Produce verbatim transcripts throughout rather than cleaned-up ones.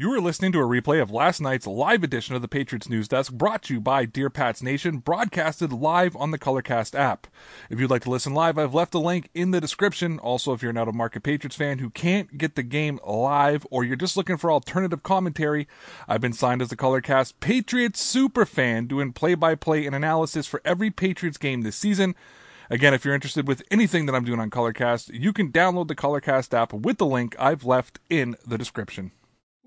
You are listening to a replay of last night's live edition of the Patriots News Desk, brought to you by Dear Pats Nation, broadcasted live on the Colorcast app. If you'd like to listen live, I've left a link in the description. Also, if you're an out-of-market Patriots fan who can't get the game live, or you're just looking for alternative commentary, I've been signed as the Colorcast Patriots superfan, doing play-by-play and analysis for every Patriots game this season. Again, if you're interested with anything that I'm doing on Colorcast, you can download the Colorcast app with the link I've left in the description.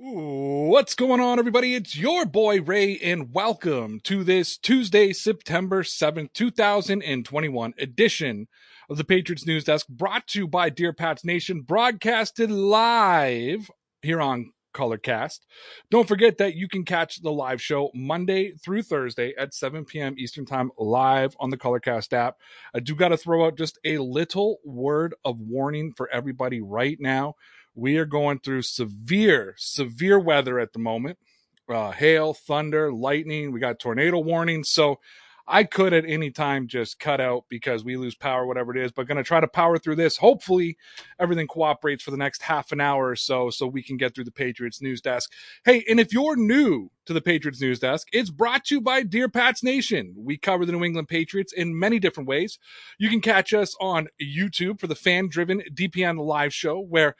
What's going on, everybody? It's your boy Ray, and welcome to this Tuesday, September seventh, two thousand twenty-one edition of the Patriots News Desk, brought to you by Dear Pats Nation, broadcasted live here on Colorcast. Don't forget that you can catch the live show Monday through Thursday at seven p.m. Eastern Time live on the Colorcast app. I do got to throw out just a little word of warning for everybody right now. We are going through severe, severe weather at the moment. Uh, hail, thunder, lightning. We got tornado warnings. So I could at any time just cut out because we lose power, whatever it is. But going to try to power through this. Hopefully everything cooperates for the next half an hour or so, so we can get through the Patriots News Desk. Hey, and if you're new to the Patriots News Desk, it's brought to you by Dear Pats Nation. We cover the New England Patriots in many different ways. You can catch us on YouTube for the fan-driven D P N live show, where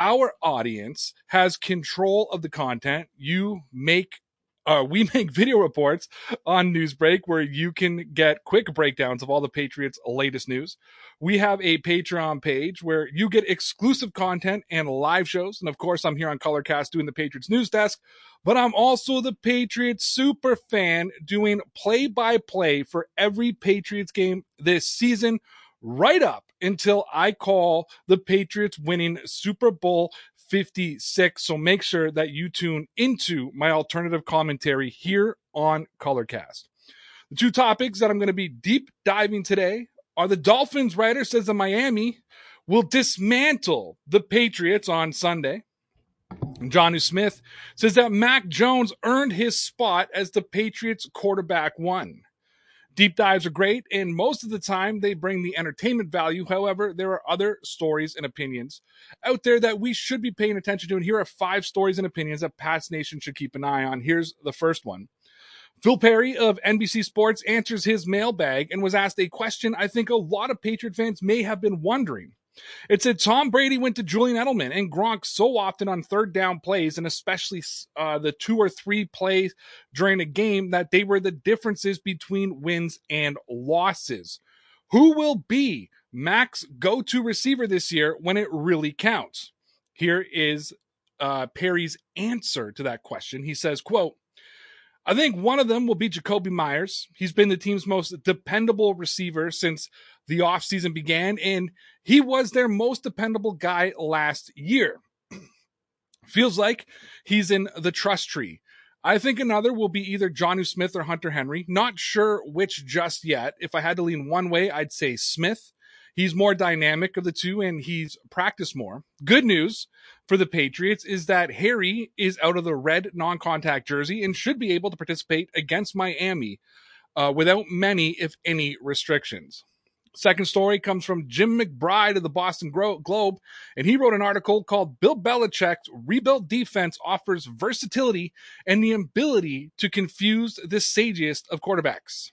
our audience has control of the content. You make, uh, we make video reports on Newsbreak, where you can get quick breakdowns of all the Patriots' latest news. We have a Patreon page where you get exclusive content and live shows. And of course, I'm here on Colorcast doing the Patriots News Desk, but I'm also the Patriots super fan doing play-by-play for every Patriots game this season, right up until I call the Patriots winning Super Bowl fifty-six. So make sure that you tune into my alternative commentary here on Colorcast. The two topics that I'm going to be deep diving today are: the Dolphins writer says that Miami will dismantle the Patriots on Sunday, and Jonnu Smith says that Mac Jones earned his spot as the Patriots quarterback one. Deep dives are great, and most of the time they bring the entertainment value. However, there are other stories and opinions out there that we should be paying attention to, and here are five stories and opinions that Pats Nation should keep an eye on. Here's the first one. Phil Perry of N B C Sports answers his mailbag and was asked a question I think a lot of Patriot fans may have been wondering. It said, Tom Brady went to Julian Edelman and Gronk so often on third down plays, and especially uh, the two or three plays during a game, that they were the differences between wins and losses. Who will be Mac's go-to receiver this year when it really counts? Here is uh, Perry's answer to that question. He says, quote, I think one of them will be Jacoby Myers. He's been the team's most dependable receiver since the offseason began, and he was their most dependable guy last year. Feels like he's in the trust tree. I think another will be either Jonnu Smith or Hunter Henry. Not sure which just yet. If I had to lean one way, I'd say Smith. He's more dynamic of the two, and he's practiced more. Good news for the Patriots is that Harry is out of the red non-contact jersey and should be able to participate against Miami uh, without many, if any, restrictions. Second story comes from Jim McBride of the Boston Globe, and he wrote an article called Bill Belichick's Rebuilt Defense Offers Versatility and the Ability to Confuse the Sagest of Quarterbacks.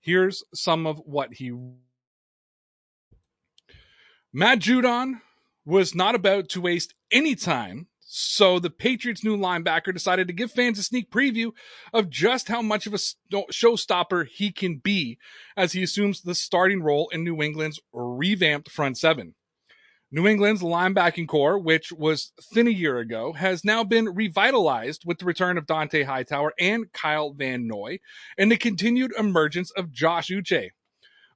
Here's some of what he wrote. Matt Judon was not about to waste any time, so the Patriots' new linebacker decided to give fans a sneak preview of just how much of a showstopper he can be as he assumes the starting role in New England's revamped front seven. New England's linebacking core, which was thin a year ago, has now been revitalized with the return of Dante Hightower and Kyle Van Noy and the continued emergence of Josh Uche.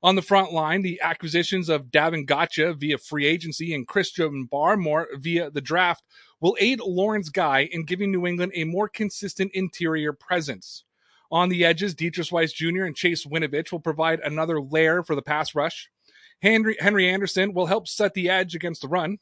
On the front line, the acquisitions of Davon Godchaux via free agency and Christian Barmore via the draft will aid Lawrence Guy in giving New England a more consistent interior presence. On the edges, Deatrich Wise Junior and Chase Winovich will provide another layer for the pass rush. Henry, Henry Anderson will help set the edge against the run.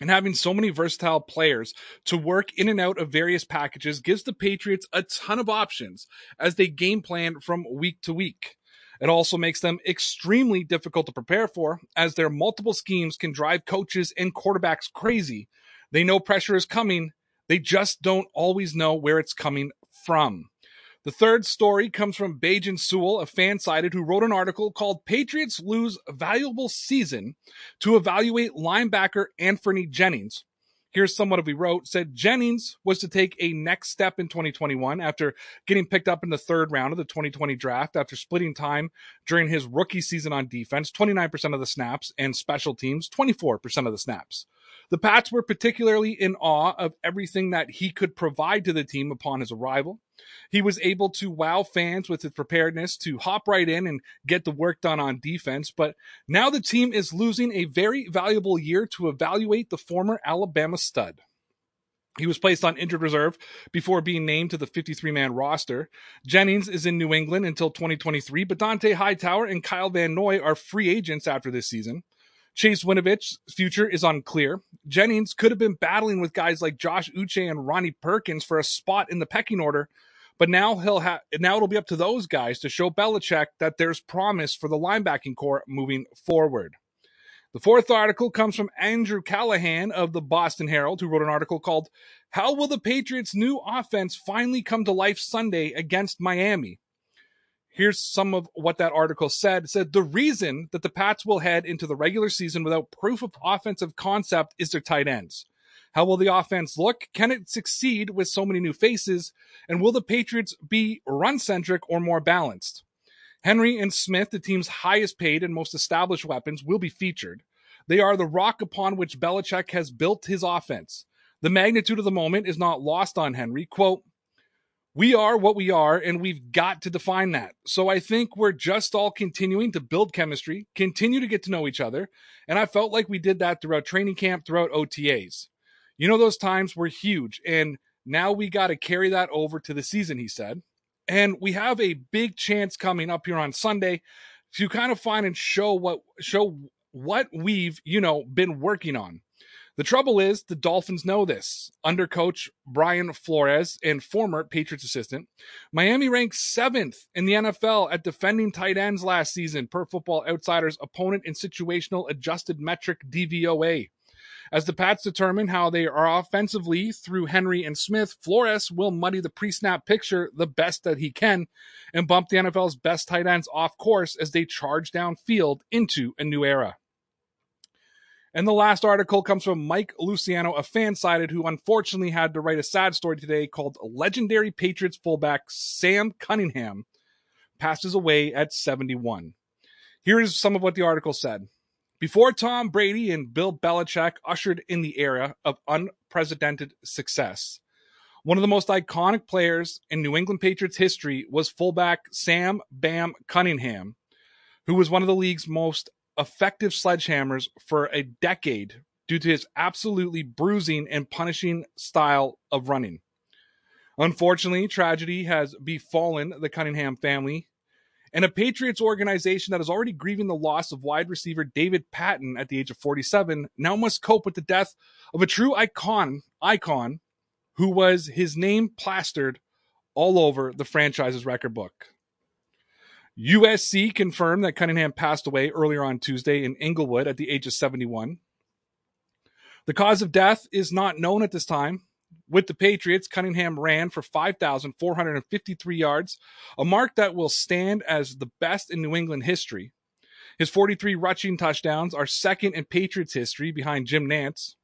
And having so many versatile players to work in and out of various packages gives the Patriots a ton of options as they game plan from week to week. It also makes them extremely difficult to prepare for, as their multiple schemes can drive coaches and quarterbacks crazy. They know pressure is coming. They just don't always know where it's coming from. The third story comes from Bajan Sewell, a fan-sided, who wrote an article called Patriots Lose Valuable Season to Evaluate Linebacker Anfernee Jennings. Here's somewhat of what he wrote. Said Jennings was to take a next step in twenty twenty-one after getting picked up in the third round of the twenty twenty draft after splitting time during his rookie season on defense, twenty-nine percent of the snaps, and special teams, twenty-four percent of the snaps. The Pats were particularly in awe of everything that he could provide to the team upon his arrival. He was able to wow fans with his preparedness to hop right in and get the work done on defense, but now the team is losing a very valuable year to evaluate the former Alabama stud. He was placed on injured reserve before being named to the fifty-three man roster. Jennings is in New England until twenty twenty-three, but Dante Hightower and Kyle Van Noy are free agents after this season. Chase Winovich's future is unclear. Jennings could have been battling with guys like Josh Uche and Ronnie Perkins for a spot in the pecking order, but now he'll ha- now it'll be up to those guys to show Belichick that there's promise for the linebacking corps moving forward. The fourth article comes from Andrew Callahan of the Boston Herald, who wrote an article called How Will the Patriots' New Offense Finally Come to Life Sunday Against Miami? Here's some of what that article said. It said, the reason that the Pats will head into the regular season without proof of offensive concept is their tight ends. How will the offense look? Can it succeed with so many new faces? And will the Patriots be run-centric or more balanced? Henry and Smith, the team's highest paid and most established weapons, will be featured. They are the rock upon which Belichick has built his offense. The magnitude of the moment is not lost on Henry. Quote, we are what we are, and we've got to define that. So I think we're just all continuing to build chemistry, continue to get to know each other, and I felt like we did that throughout training camp, throughout O T As. You know, those times were huge, and now we got to carry that over to the season, he said. And we have a big chance coming up here on Sunday to kind of find and show what show what we've, you know, been working on. The trouble is the Dolphins know this. Under coach Brian Flores and former Patriots assistant, Miami ranked seventh in the N F L at defending tight ends last season per Football Outsiders opponent and situational adjusted metric D V O A. As the Pats determine how they are offensively through Henry and Smith, Flores will muddy the pre-snap picture the best that he can and bump the N F L's best tight ends off course as they charge downfield into a new era. And the last article comes from Mike Luciano, a fan-sided who unfortunately had to write a sad story today called Legendary Patriots Fullback Sam Cunningham Passes Away at seventy-one. Here is some of what the article said. Before Tom Brady and Bill Belichick ushered in the era of unprecedented success, one of the most iconic players in New England Patriots history was fullback Sam Bam Cunningham, who was one of the league's most effective sledgehammers for a decade due to his absolutely bruising and punishing style of running. Unfortunately, tragedy has befallen the Cunningham family and a Patriots organization that is already grieving the loss of wide receiver David Patton at the age of forty-seven now must cope with the death of a true icon, icon who was his name plastered all over the franchise's record book. U S C confirmed that Cunningham passed away earlier on Tuesday in Inglewood at the age of seventy-one. The cause of death is not known at this time. With the Patriots, Cunningham ran for five thousand four hundred fifty-three yards, a mark that will stand as the best in New England history. His forty-three rushing touchdowns are second in Patriots history behind Jim Nantz.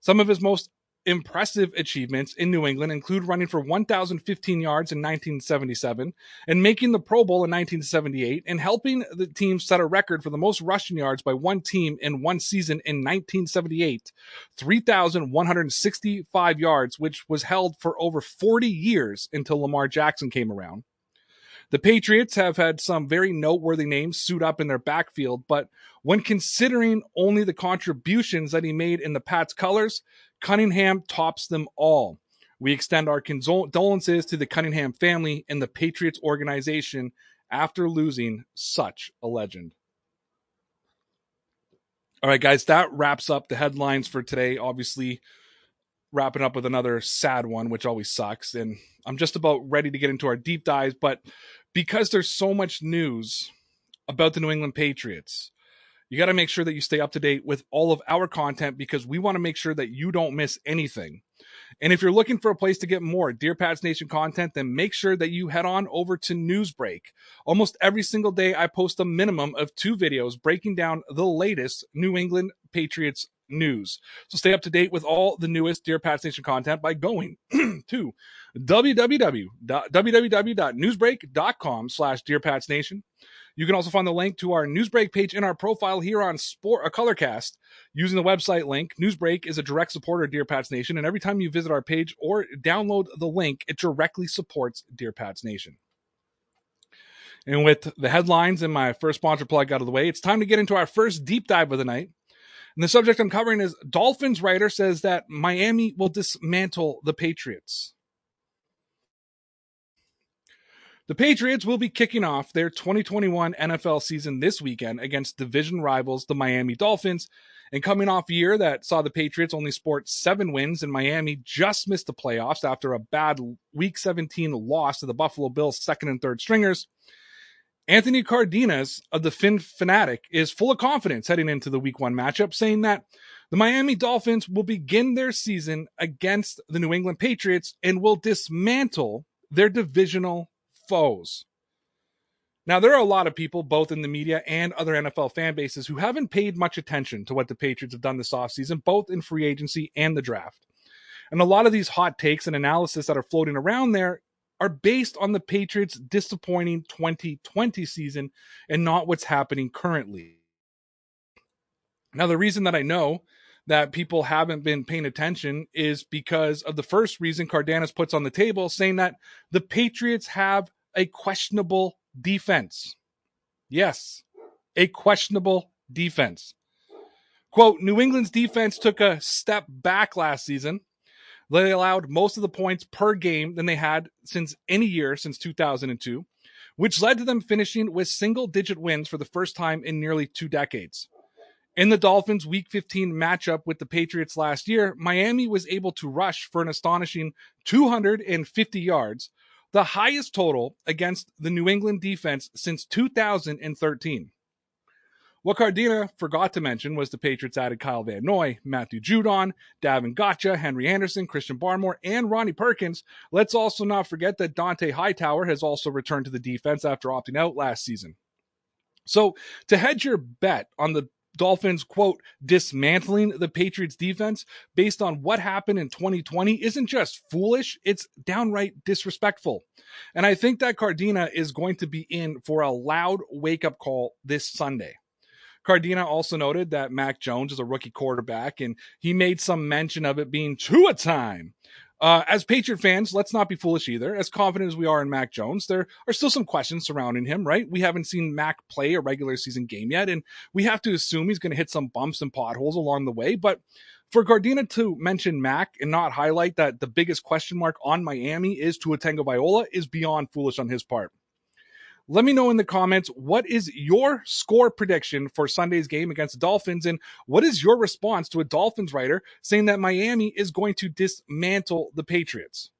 Some of his most impressive achievements in New England include running for one thousand fifteen yards in nineteen seventy-seven and making the Pro Bowl in nineteen seventy-eight and helping the team set a record for the most rushing yards by one team in one season in nineteen seventy-eight, three thousand one hundred sixty-five yards, which was held for over forty years until Lamar Jackson came around. The Patriots have had some very noteworthy names suit up in their backfield, but when considering only the contributions that he made in the Pats colors, Cunningham tops them all. We extend our condolences to the Cunningham family and the Patriots organization after losing such a legend. All right, guys, that wraps up the headlines for today. Obviously, wrapping up with another sad one, which always sucks. And I'm just about ready to get into our deep dives, but because there's so much news about the New England Patriots, you got to make sure that you stay up to date with all of our content because we want to make sure that you don't miss anything. And if you're looking for a place to get more Dear Pats Nation content, then make sure that you head on over to Newsbreak. Almost every single day, I post a minimum of two videos breaking down the latest New England Patriots news. So stay up to date with all the newest Dear Pats Nation content by going to w w w dot newsbreak dot com slash Dear Pats Nation. You can also find the link to our Newsbreak page in our profile here on Sport, Colorcast. Using the website link, Newsbreak is a direct supporter of Dear Pats Nation, and every time you visit our page or download the link, it directly supports Dear Pats Nation. And with the headlines and my first sponsor plug out of the way, it's time to get into our first deep dive of the night. And the subject I'm covering is Dolphins writer says that Miami will dismantle the Patriots. The Patriots will be kicking off their twenty twenty-one N F L season this weekend against division rivals, the Miami Dolphins, and coming off a year that saw the Patriots only sport seven wins and Miami just missed the playoffs after a bad Week seventeen loss to the Buffalo Bills' second and third stringers. Anthony Cardenas of the Fin Fanatic is full of confidence heading into the week one matchup, saying that the Miami Dolphins will begin their season against the New England Patriots and will dismantle their divisional foes. Now, there are a lot of people, both in the media and other N F L fan bases, who haven't paid much attention to what the Patriots have done this offseason, both in free agency and the draft. And a lot of these hot takes and analysis that are floating around there are based on the Patriots' disappointing twenty twenty season and not what's happening currently. Now, the reason that I know that people haven't been paying attention is because of the first reason Cardenas puts on the table, saying that the Patriots have a questionable defense. Yes, a questionable defense. Quote, New England's defense took a step back last season. They allowed most of the points per game than they had since any year since two thousand two, which led to them finishing with single-digit wins for the first time in nearly two decades. In the Dolphins' Week fifteen matchup with the Patriots last year, Miami was able to rush for an astonishing two hundred fifty yards, the highest total against the New England defense since two thousand thirteen. What Cardina forgot to mention was the Patriots added Kyle Van Noy, Matt Judon, Davon Godchaux, Henry Anderson, Christian Barmore, and Ronnie Perkins. Let's also not forget that Dante Hightower has also returned to the defense after opting out last season. So to hedge your bet on the Dolphins, quote, dismantling the Patriots defense based on what happened in twenty twenty isn't just foolish, it's downright disrespectful. And I think that Cardina is going to be in for a loud wake-up call this Sunday. Cardina also noted that Mac Jones is a rookie quarterback, and he made some mention of it being two a time. Uh, as Patriot fans, let's not be foolish either. As confident as we are in Mac Jones, there are still some questions surrounding him, right? We haven't seen Mac play a regular season game yet, and we have to assume he's going to hit some bumps and potholes along the way. But for Cardina to mention Mac and not highlight that the biggest question mark on Miami is Tua Tagovailoa is beyond foolish on his part. Let me know in the comments, what is your score prediction for Sunday's game against the Dolphins? And what is your response to a Dolphins writer saying that Miami is going to dismantle the Patriots?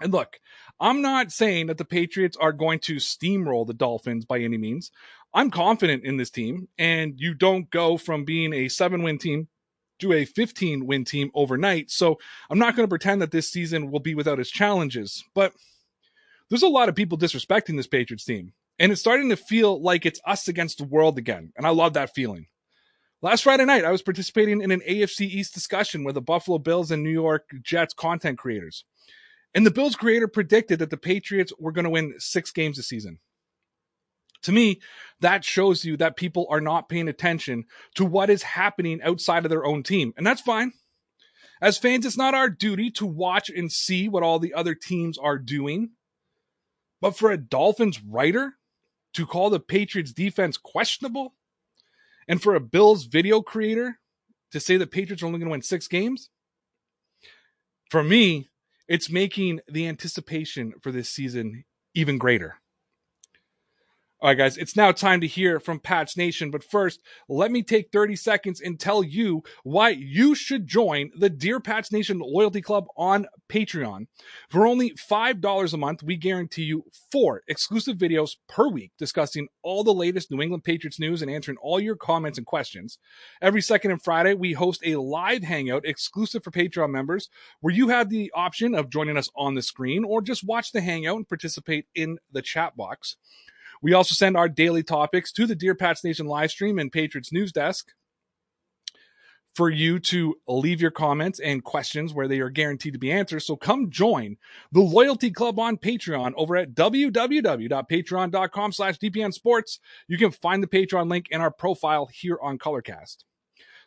And look, I'm not saying that the Patriots are going to steamroll the Dolphins by any means. I'm confident in this team, and you don't go from being a seven-win team to a fifteen-win team overnight. So I'm not going to pretend that this season will be without its challenges, but there's a lot of people disrespecting this Patriots team, and it's starting to feel like it's us against the world again, and I love that feeling. Last Friday night, I was participating in an A F C East discussion with the Buffalo Bills and New York Jets content creators, and the Bills creator predicted that the Patriots were going to win six games this season. To me, that shows you that people are not paying attention to what is happening outside of their own team, and that's fine. As fans, it's not our duty to watch and see what all the other teams are doing. But for a Dolphins writer to call the Patriots defense questionable, and for a Bills video creator to say the Patriots are only going to win six games, for me, it's making the anticipation for this season even greater. All right, guys, it's now time to hear from Pats Nation. But first, let me take thirty seconds and tell you why you should join the Dear Pats Nation Loyalty Club on Patreon. For only five dollars a month, we guarantee you four exclusive videos per week discussing all the latest New England Patriots news and answering all your comments and questions. Every second and Friday, we host a live hangout exclusive for Patreon members where you have the option of joining us on the screen or just watch the hangout and participate in the chat box. We also send our daily topics to the Dear Pats Nation live stream and Patriots News Desk for you to leave your comments and questions where they are guaranteed to be answered. So come join the Loyalty Club on Patreon over at www.patreon.com slash DPN Sports. You can find the Patreon link in our profile here on Colorcast.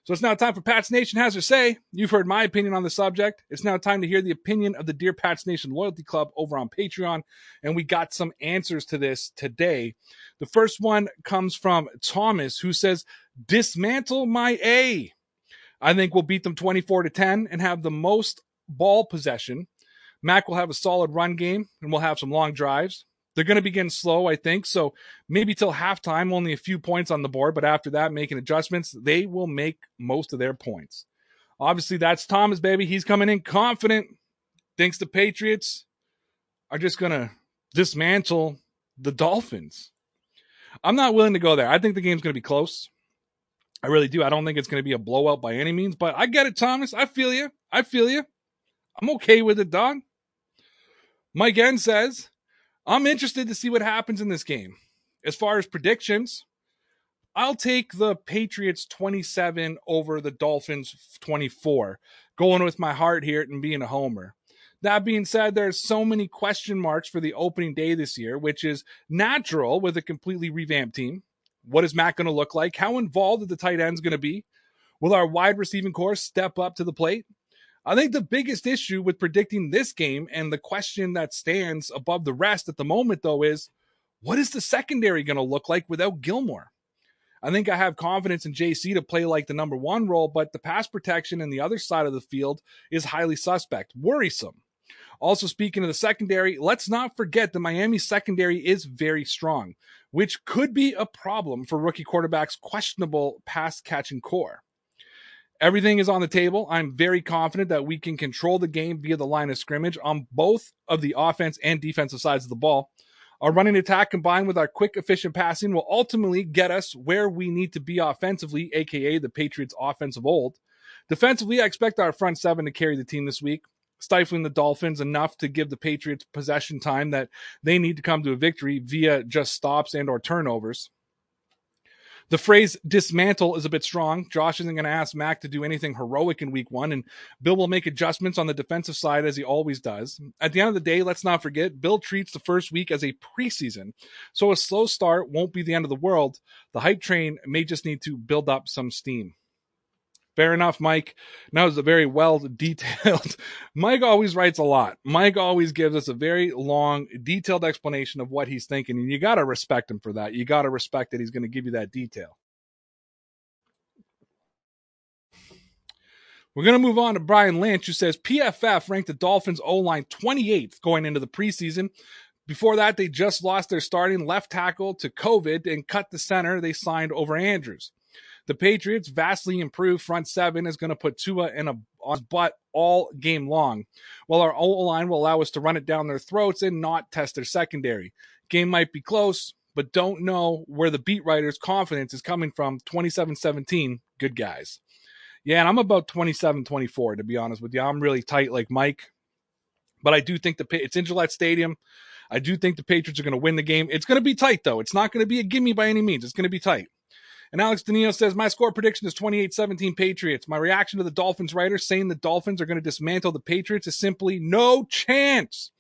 So it's now time for Pats Nation Has Her Say. You've heard my opinion on the subject. It's now time to hear the opinion of the Dear Pats Nation Loyalty Club over on Patreon. And we got some answers to this today. The first one comes from Thomas, who says, dismantle my A. I think we'll beat them twenty-four to ten and have the most ball possession. Mac will have a solid run game and we'll have some long drives. They're going to begin slow, I think, so maybe till halftime, only a few points on the board, but after that, making adjustments, they will make most of their points. Obviously, that's Thomas, baby. He's coming in confident, thinks the Patriots are just going to dismantle the Dolphins. I'm not willing to go there. I think the game's going to be close. I really do. I don't think it's going to be a blowout by any means, but I get it, Thomas. I feel you. I feel you. I'm okay with it, dog. Mike N says, I'm interested to see what happens in this game. As far as predictions, I'll take the Patriots twenty-seven over the Dolphins twenty-four, going with my heart here and being a homer. That being said, there's so many question marks for the opening day this year, which is natural with a completely revamped team. What is Matt going to look like? How involved are the tight ends going to be? Will our wide receiving corps step up to the plate? I think the biggest issue with predicting this game and the question that stands above the rest at the moment, though, is what is the secondary going to look like without Gilmore? I think I have confidence in J C to play like the number one role, but the pass protection and the other side of the field is highly suspect, worrisome. Also, speaking of the secondary, let's not forget that Miami's secondary is very strong, which could be a problem for rookie quarterback's questionable pass-catching core. Everything is on the table. I'm very confident that we can control the game via the line of scrimmage on both of the offense and defensive sides of the ball. Our running attack combined with our quick, efficient passing will ultimately get us where we need to be offensively, aka the Patriots' offense of old. Defensively, I expect our front seven to carry the team this week, stifling the Dolphins enough to give the Patriots possession time that they need to come to a victory via just stops and or turnovers. The phrase dismantle is a bit strong. Josh isn't going to ask Mac to do anything heroic in week one, and Bill will make adjustments on the defensive side as he always does. At the end of the day, let's not forget, Bill treats the first week as a preseason, so a slow start won't be the end of the world. The hype train may just need to build up some steam. Fair enough, Mike. Now is a very well detailed. Mike always writes a lot. Mike always gives us a very long, detailed explanation of what he's thinking. And you got to respect him for that. You got to respect that he's going to give you that detail. We're going to move on to Brian Lynch, who says P F F ranked the Dolphins O-line twenty-eighth going into the preseason. Before that, they just lost their starting left tackle to COVID and cut the center they signed over Andrews. The Patriots' vastly improved front seven is going to put Tua in a on his butt all game long, while our O-line will allow us to run it down their throats and not test their secondary. Game might be close, but don't know where the beat writers' confidence is coming from. twenty-seven seventeen, good guys. Yeah, and I'm about twenty-seven twenty-four, to be honest with you. I'm really tight like Mike, but I do think the it's in Gillette Stadium. I do think the Patriots are going to win the game. It's going to be tight, though. It's not going to be a gimme by any means. It's going to be tight. And Alex Danilo says, my score prediction is twenty-eight seventeen Patriots. My reaction to the Dolphins writer saying the Dolphins are going to dismantle the Patriots is simply no chance.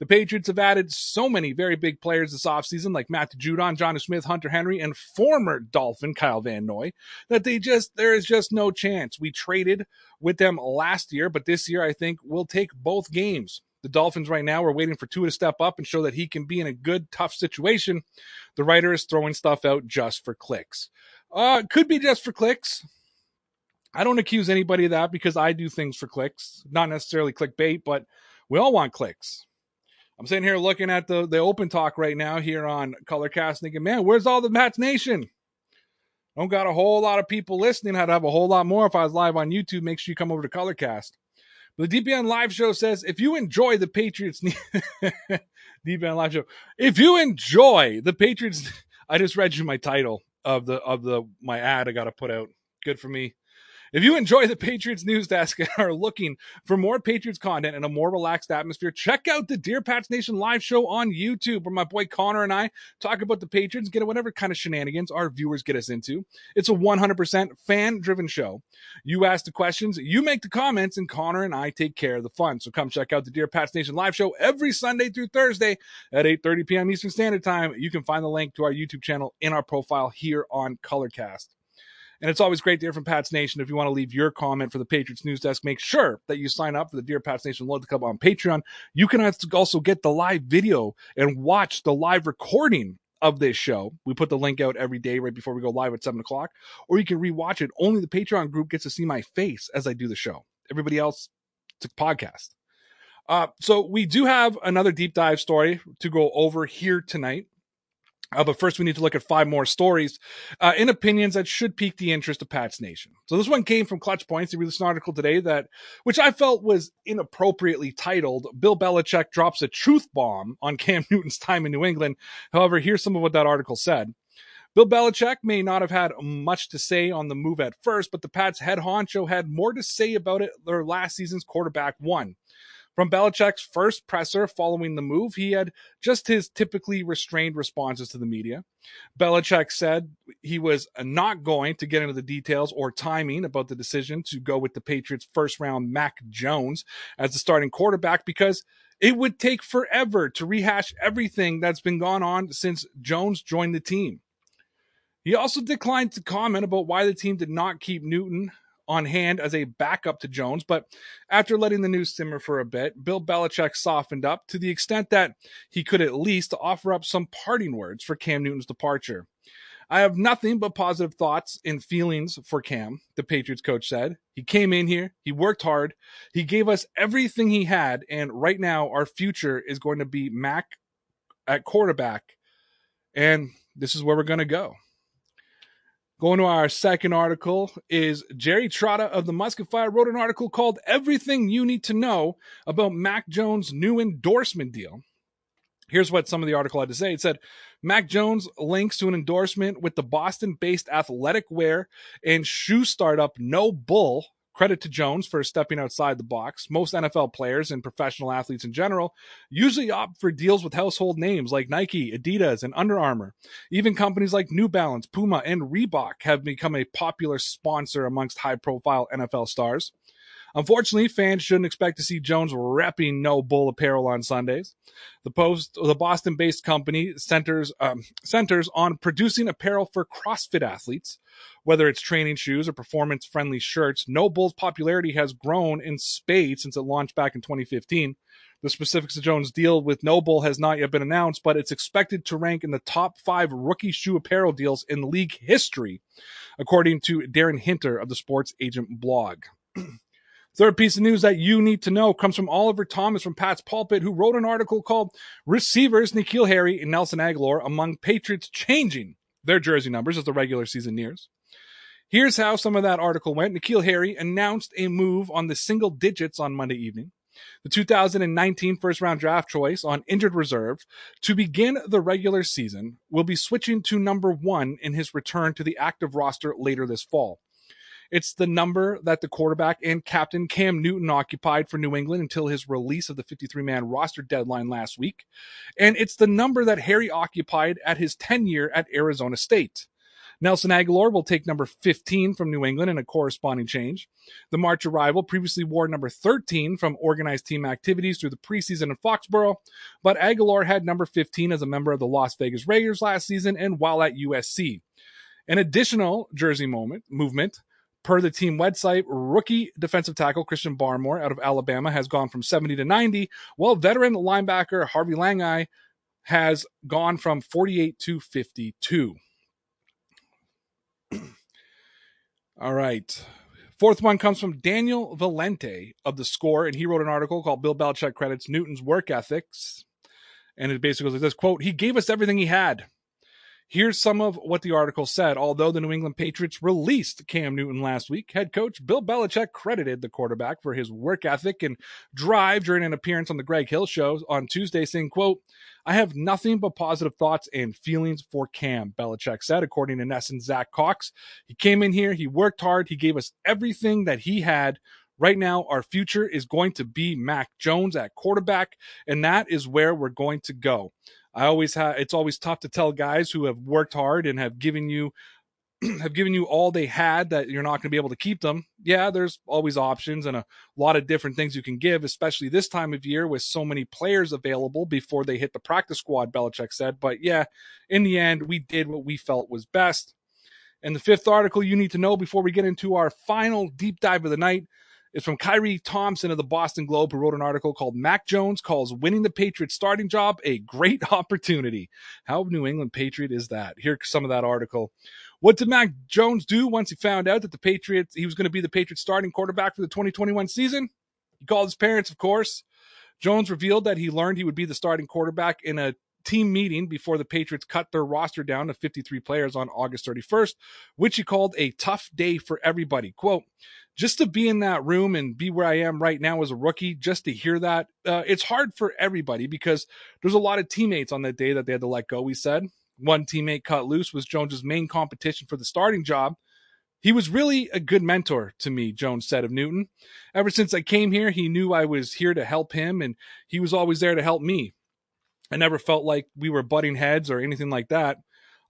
The Patriots have added so many very big players this offseason, like Matt Judon, Jonnu Smith, Hunter Henry, and former Dolphin Kyle Van Noy, that they just there is just no chance. We traded with them last year, but this year I think we'll take both games. The Dolphins right now are waiting for Tua to step up and show that he can be in a good, tough situation. The writer is throwing stuff out just for clicks. Uh, could be just for clicks. I don't accuse anybody of that because I do things for clicks. Not necessarily clickbait, but we all want clicks. I'm sitting here looking at the, the open talk right now here on Colorcast, thinking, man, where's all the Pats Nation? Don't got a whole lot of people listening. I'd have a whole lot more if I was live on YouTube. Make sure you come over to Colorcast. The D P N Live Show says, if you enjoy the Patriots... D P N Live Show. If you enjoy the Patriots... I just read you my title of the of the my ad I got to put out. Good for me. If you enjoy the Patriots News Desk and are looking for more Patriots content and a more relaxed atmosphere, check out the Dear Pats Nation live show on YouTube, where my boy Connor and I talk about the Patriots, get whatever kind of shenanigans our viewers get us into. It's a one hundred percent fan-driven show. You ask the questions, you make the comments, and Connor and I take care of the fun. So come check out the Dear Pats Nation live show every Sunday through Thursday at eight thirty p.m. Eastern Standard Time. You can find the link to our YouTube channel in our profile here on Colorcast. And it's always great to hear from Pats Nation. If you want to leave your comment for the Patriots News Desk, make sure that you sign up for the Dear Pats Nation Loyalty Club on Patreon. You can also get the live video and watch the live recording of this show. We put the link out every day right before we go live at seven o'clock. Or you can rewatch it. Only the Patreon group gets to see my face as I do the show. Everybody else, it's a podcast. Uh, so we do have another deep dive story to go over here tonight. Uh, but first, we need to look at five more stories uh, in opinions that should pique the interest of Pats Nation. So this one came from Clutch Points. They released an article today that, which I felt was inappropriately titled, Bill Belichick drops a truth bomb on Cam Newton's time in New England. However, here's some of what that article said. Bill Belichick may not have had much to say on the move at first, but the Pats head honcho had more to say about it than their last season's quarterback won. From Belichick's first presser following the move, he had just his typically restrained responses to the media. Belichick said he was not going to get into the details or timing about the decision to go with the Patriots' first-round Mac Jones as the starting quarterback because it would take forever to rehash everything that's been going on since Jones joined the team. He also declined to comment about why the team did not keep Newton on hand as a backup to Jones, but after letting the news simmer for a bit, Bill Belichick softened up to the extent that he could at least offer up some parting words for Cam Newton's departure. I have nothing but positive thoughts and feelings for Cam, the Patriots coach said. He came in here, he worked hard, he gave us everything he had, and right now our future is going to be Mac at quarterback, and this is where we're going to go. Going to our second article is Jerry Trotta of the Musket Fire wrote an article called Everything You Need to Know About Mac Jones' New Endorsement Deal. Here's what some of the article had to say. It said, Mac Jones links to an endorsement with the Boston-based athletic wear and shoe startup No Bull. Credit to Jones for stepping outside the box. Most N F L players and professional athletes in general usually opt for deals with household names like Nike, Adidas, and Under Armour. Even companies like New Balance, Puma, and Reebok have become a popular sponsor amongst high-profile N F L stars. Unfortunately, fans shouldn't expect to see Jones repping No Bull apparel on Sundays. The post, the Boston-based company centers um, centers on producing apparel for CrossFit athletes. Whether it's training shoes or performance-friendly shirts, No Bull's popularity has grown in spades since it launched back in twenty fifteen. The specifics of Jones' deal with No Bull has not yet been announced, but it's expected to rank in the top five rookie shoe apparel deals in league history, according to Darren Hinter of the Sports Agent blog. Third piece of news that you need to know comes from Oliver Thomas from Pat's Pulpit, who wrote an article called Receivers N'Keal Harry and Nelson Agholor Among Patriots Changing Their Jersey Numbers as the Regular Season Nears. Here's how some of that article went. N'Keal Harry announced a move on the single digits on Monday evening. The two thousand nineteen first-round draft choice on injured reserve to begin the regular season will be switching to number one in his return to the active roster later this fall. It's the number that the quarterback and captain Cam Newton occupied for New England until his release of the fifty-three man roster deadline last week. And it's the number that Harry occupied at his tenure at Arizona State. Nelson Agholor will take number fifteen from New England in a corresponding change. The March arrival previously wore number thirteen from organized team activities through the preseason in Foxborough, but Agholor had number fifteen as a member of the Las Vegas Raiders last season and while at U S C. An additional jersey moment, movement, per the team website, rookie defensive tackle Christian Barmore out of Alabama has gone from seventy to ninety, while veteran linebacker Harvey Langai has gone from forty-eight to fifty-two. All right. Fourth one comes from Daniel Valente of The Score, and he wrote an article called Bill Belichick Credits Newton's Work Ethics And it basically goes like this, quote, "He gave us everything he had." Here's some of what the article said. Although the New England Patriots released Cam Newton last week, head coach Bill Belichick credited the quarterback for his work ethic and drive during an appearance on the Greg Hill Show on Tuesday, saying, quote, "I have nothing but positive thoughts and feelings for Cam," Belichick said, according to N E S and Zach Cox. "He came in here, he worked hard, he gave us everything that he had. Right now, our future is going to be Mac Jones at quarterback, and that is where we're going to go. I always have, it's always tough to tell guys who have worked hard and have given you, have given you all they had that you're not going to be able to keep them. Yeah, there's always options and a lot of different things you can give, especially this time of year with so many players available before they hit the practice squad," Belichick said. "But yeah, in the end, we did what we felt was best." And the fifth article you need to know before we get into our final deep dive of the night is from Kyrie Thompson of the Boston Globe, who wrote an article called "Mac Jones Calls Winning the Patriots Starting Job a Great Opportunity." How New England Patriot is that? Here's some of that article. What did Mac Jones do once he found out that the Patriots, he was going to be the Patriots starting quarterback for the twenty twenty-one season? He called his parents, of course. Jones revealed that he learned he would be the starting quarterback in a team meeting before the Patriots cut their roster down to fifty-three players on August thirty-first, which he called a tough day for everybody. Quote, "Just to be in that room and be where I am right now as a rookie, just to hear that, uh, it's hard for everybody because there's a lot of teammates on that day that they had to let go," he said. One teammate cut loose was Jones's main competition for the starting job. "He was really a good mentor to me," Jones said of Newton. "Ever since I came here, he knew I was here to help him, and he was always there to help me. I never felt like we were butting heads or anything like that.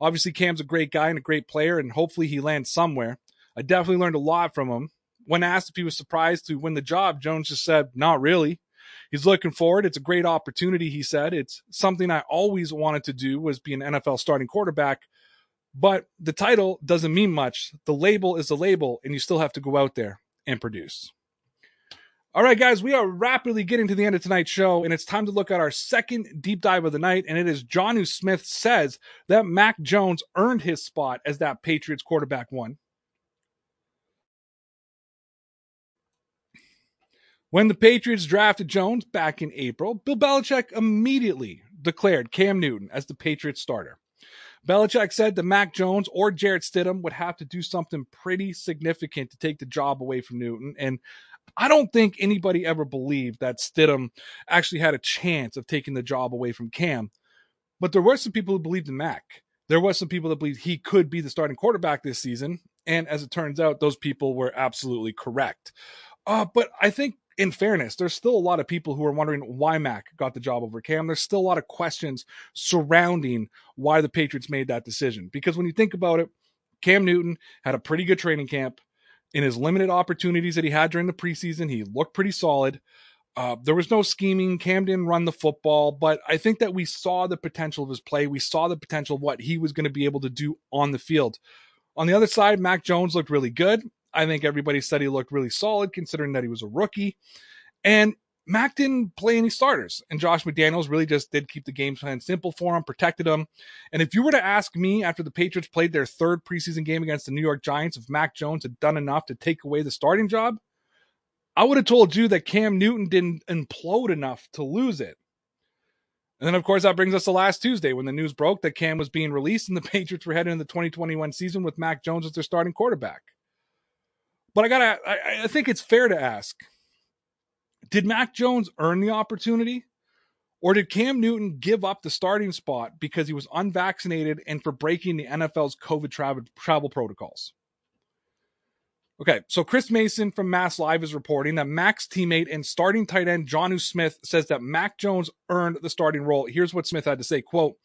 Obviously, Cam's a great guy and a great player, and hopefully he lands somewhere. I definitely learned a lot from him." When asked if he was surprised to win the job, Jones just said, "Not really. He's looking forward. It's a great opportunity," he said. "It's something I always wanted to do, was be an N F L starting quarterback. But the title doesn't mean much. The label is the label, and you still have to go out there and produce." All right, guys, we are rapidly getting to the end of tonight's show, and it's time to look at our second deep dive of the night, and it is Jonnu Smith says that Mac Jones earned his spot as that Patriots quarterback one. When the Patriots drafted Jones back in April, Bill Belichick immediately declared Cam Newton as the Patriots starter. Belichick said that Mac Jones or Jarrett Stidham would have to do something pretty significant to take the job away from Newton, and I don't think anybody ever believed that Stidham actually had a chance of taking the job away from Cam. But there were some people who believed in Mac. There were some people that believed he could be the starting quarterback this season, and as it turns out, those people were absolutely correct. Uh, but I think, in fairness, there's still a lot of people who are wondering why Mac got the job over Cam. There's still a lot of questions surrounding why the Patriots made that decision. Because when you think about it, Cam Newton had a pretty good training camp. In his limited opportunities that he had during the preseason, he looked pretty solid. Uh, there was no scheming. Cam didn't run the football, but I think that we saw the potential of his play. We saw the potential of what he was going to be able to do on the field. On the other side, Mac Jones looked really good. I think everybody said he looked really solid considering that he was a rookie. And Mac didn't play any starters, and Josh McDaniels really just did keep the game plan simple for him, protected him. And if you were to ask me after the Patriots played their third preseason game against the New York Giants if Mac Jones had done enough to take away the starting job, I would have told you that Cam Newton didn't implode enough to lose it. And then, of course, that brings us to last Tuesday when the news broke that Cam was being released and the Patriots were heading into the twenty twenty-one season with Mac Jones as their starting quarterback. But I gotta, I, I think it's fair to ask, did Mac Jones earn the opportunity, or did Cam Newton give up the starting spot because he was unvaccinated and for breaking the N F L's COVID travel, travel protocols? Okay, so Chris Mason from Mass Live is reporting that Mac's teammate and starting tight end Jonnu Smith says that Mac Jones earned the starting role. Here's what Smith had to say, quote,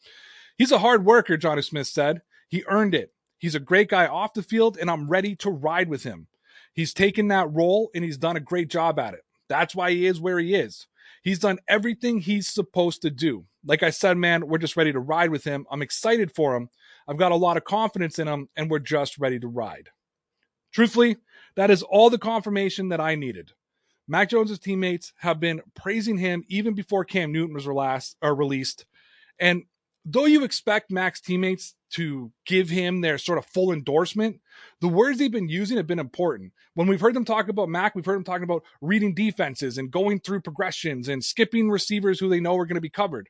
"He's a hard worker," Jonnu Smith said. "He earned it. He's a great guy off the field, and I'm ready to ride with him. He's taken that role, and he's done a great job at it. That's why he is where he is. He's done everything he's supposed to do. Like I said, man, we're just ready to ride with him. I'm excited for him. I've got a lot of confidence in him, and we're just ready to ride." Truthfully, that is all the confirmation that I needed. Mac Jones' teammates have been praising him even before Cam Newton was relas- or released. And though you expect Mac's teammates to give him their sort of full endorsement, the words they've been using have been important. When we've heard them talk about Mac, we've heard them talking about reading defenses and going through progressions and skipping receivers who they know are going to be covered.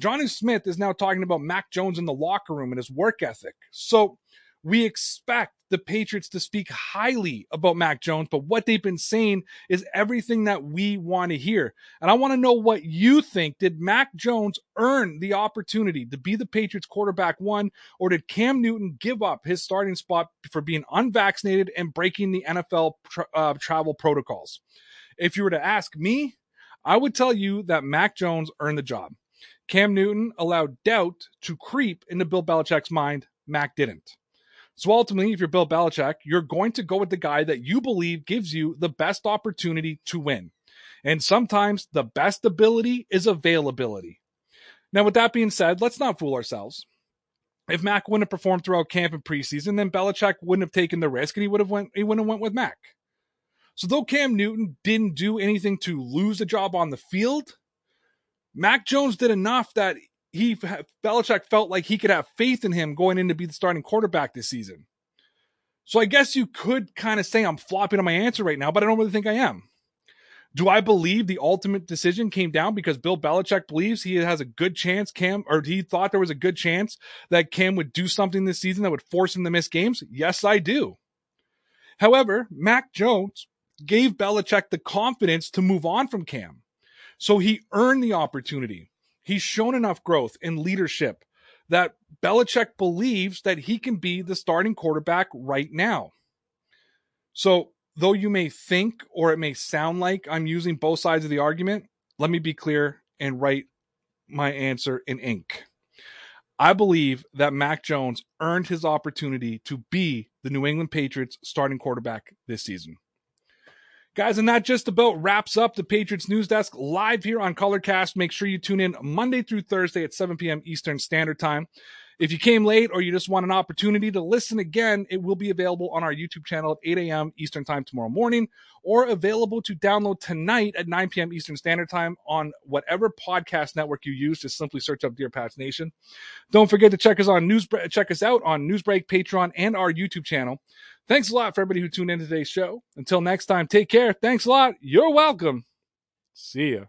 Jonnu Smith is now talking about Mac Jones in the locker room and his work ethic. So we expect the Patriots to speak highly about Mac Jones, but what they've been saying is everything that we want to hear. And I want to know what you think. Did Mac Jones earn the opportunity to be the Patriots quarterback one, or did Cam Newton give up his starting spot for being unvaccinated and breaking the N F L tra- uh, travel protocols? If you were to ask me, I would tell you that Mac Jones earned the job. Cam Newton allowed doubt to creep into Bill Belichick's mind. Mac didn't. So ultimately, if you're Bill Belichick, you're going to go with the guy that you believe gives you the best opportunity to win. And sometimes the best ability is availability. Now, with that being said, let's not fool ourselves. If Mac wouldn't have performed throughout camp and preseason, then Belichick wouldn't have taken the risk and he would have went, he wouldn't have went with Mac. So though Cam Newton didn't do anything to lose a job on the field, Mac Jones did enough that He Belichick felt like he could have faith in him going in to be the starting quarterback this season. So I guess you could kind of say I'm flopping on my answer right now, but I don't really think I am. Do I believe the ultimate decision came down because Bill Belichick believes he has a good chance Cam, or he thought there was a good chance that Cam would do something this season that would force him to miss games? Yes, I do. However, Mac Jones gave Belichick the confidence to move on from Cam. So he earned the opportunity. He's shown enough growth and leadership that Belichick believes that he can be the starting quarterback right now. So though you may think, or it may sound like I'm using both sides of the argument, let me be clear and write my answer in ink. I believe that Mac Jones earned his opportunity to be the New England Patriots starting quarterback this season. Guys, and that just about wraps up the Patriots News Desk live here on Colorcast. Make sure you tune in Monday through Thursday at seven p.m. Eastern Standard Time. If you came late or you just want an opportunity to listen again, it will be available on our YouTube channel at eight a.m. Eastern Time tomorrow morning, or available to download tonight at nine p.m. Eastern Standard Time on whatever podcast network you use. Just simply search up Dear Pats Nation. Don't forget to check us on Newsbreak, check us out on Newsbreak, Patreon, and our YouTube channel. Thanks a lot for everybody who tuned in to today's show. Until next time, take care. Thanks a lot. You're welcome. See ya.